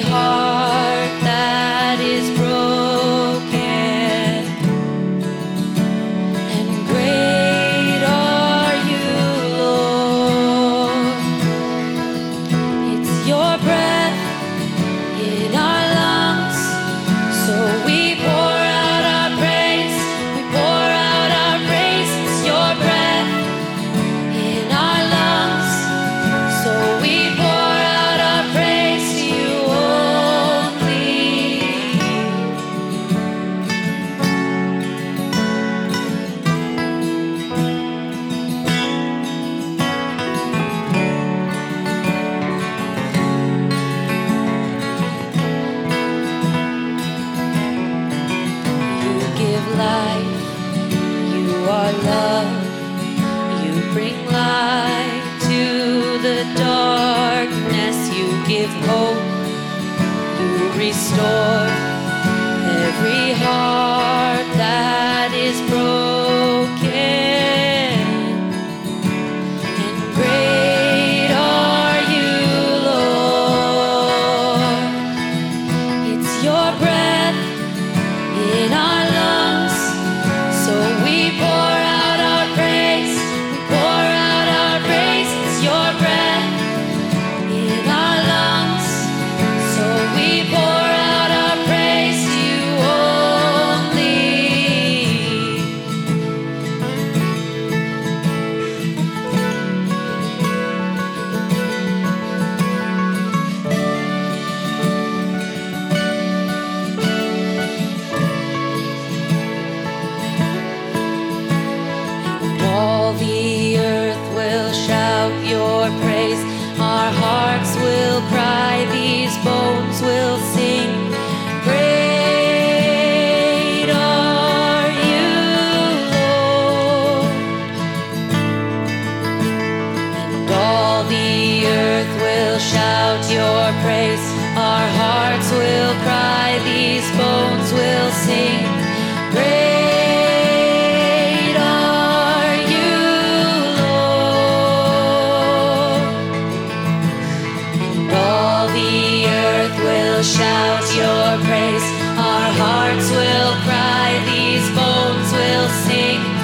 Every heart that is broken, and great are you, Lord. It's your breath in our lungs, so we pour out our praise, we pour out our praise. It's your breath in our lungs, so we pour life. You are love. You bring light to the darkness. You give hope. You restore every heart that is broken. And great are you, Lord. It's your breath in our your praise, our hearts will cry, these bones will sing. Great are you, Lord, and all the earth will shout your praise, our hearts will cry, these bones will sing. Great will shout your praise, our hearts will cry, these bones will sing.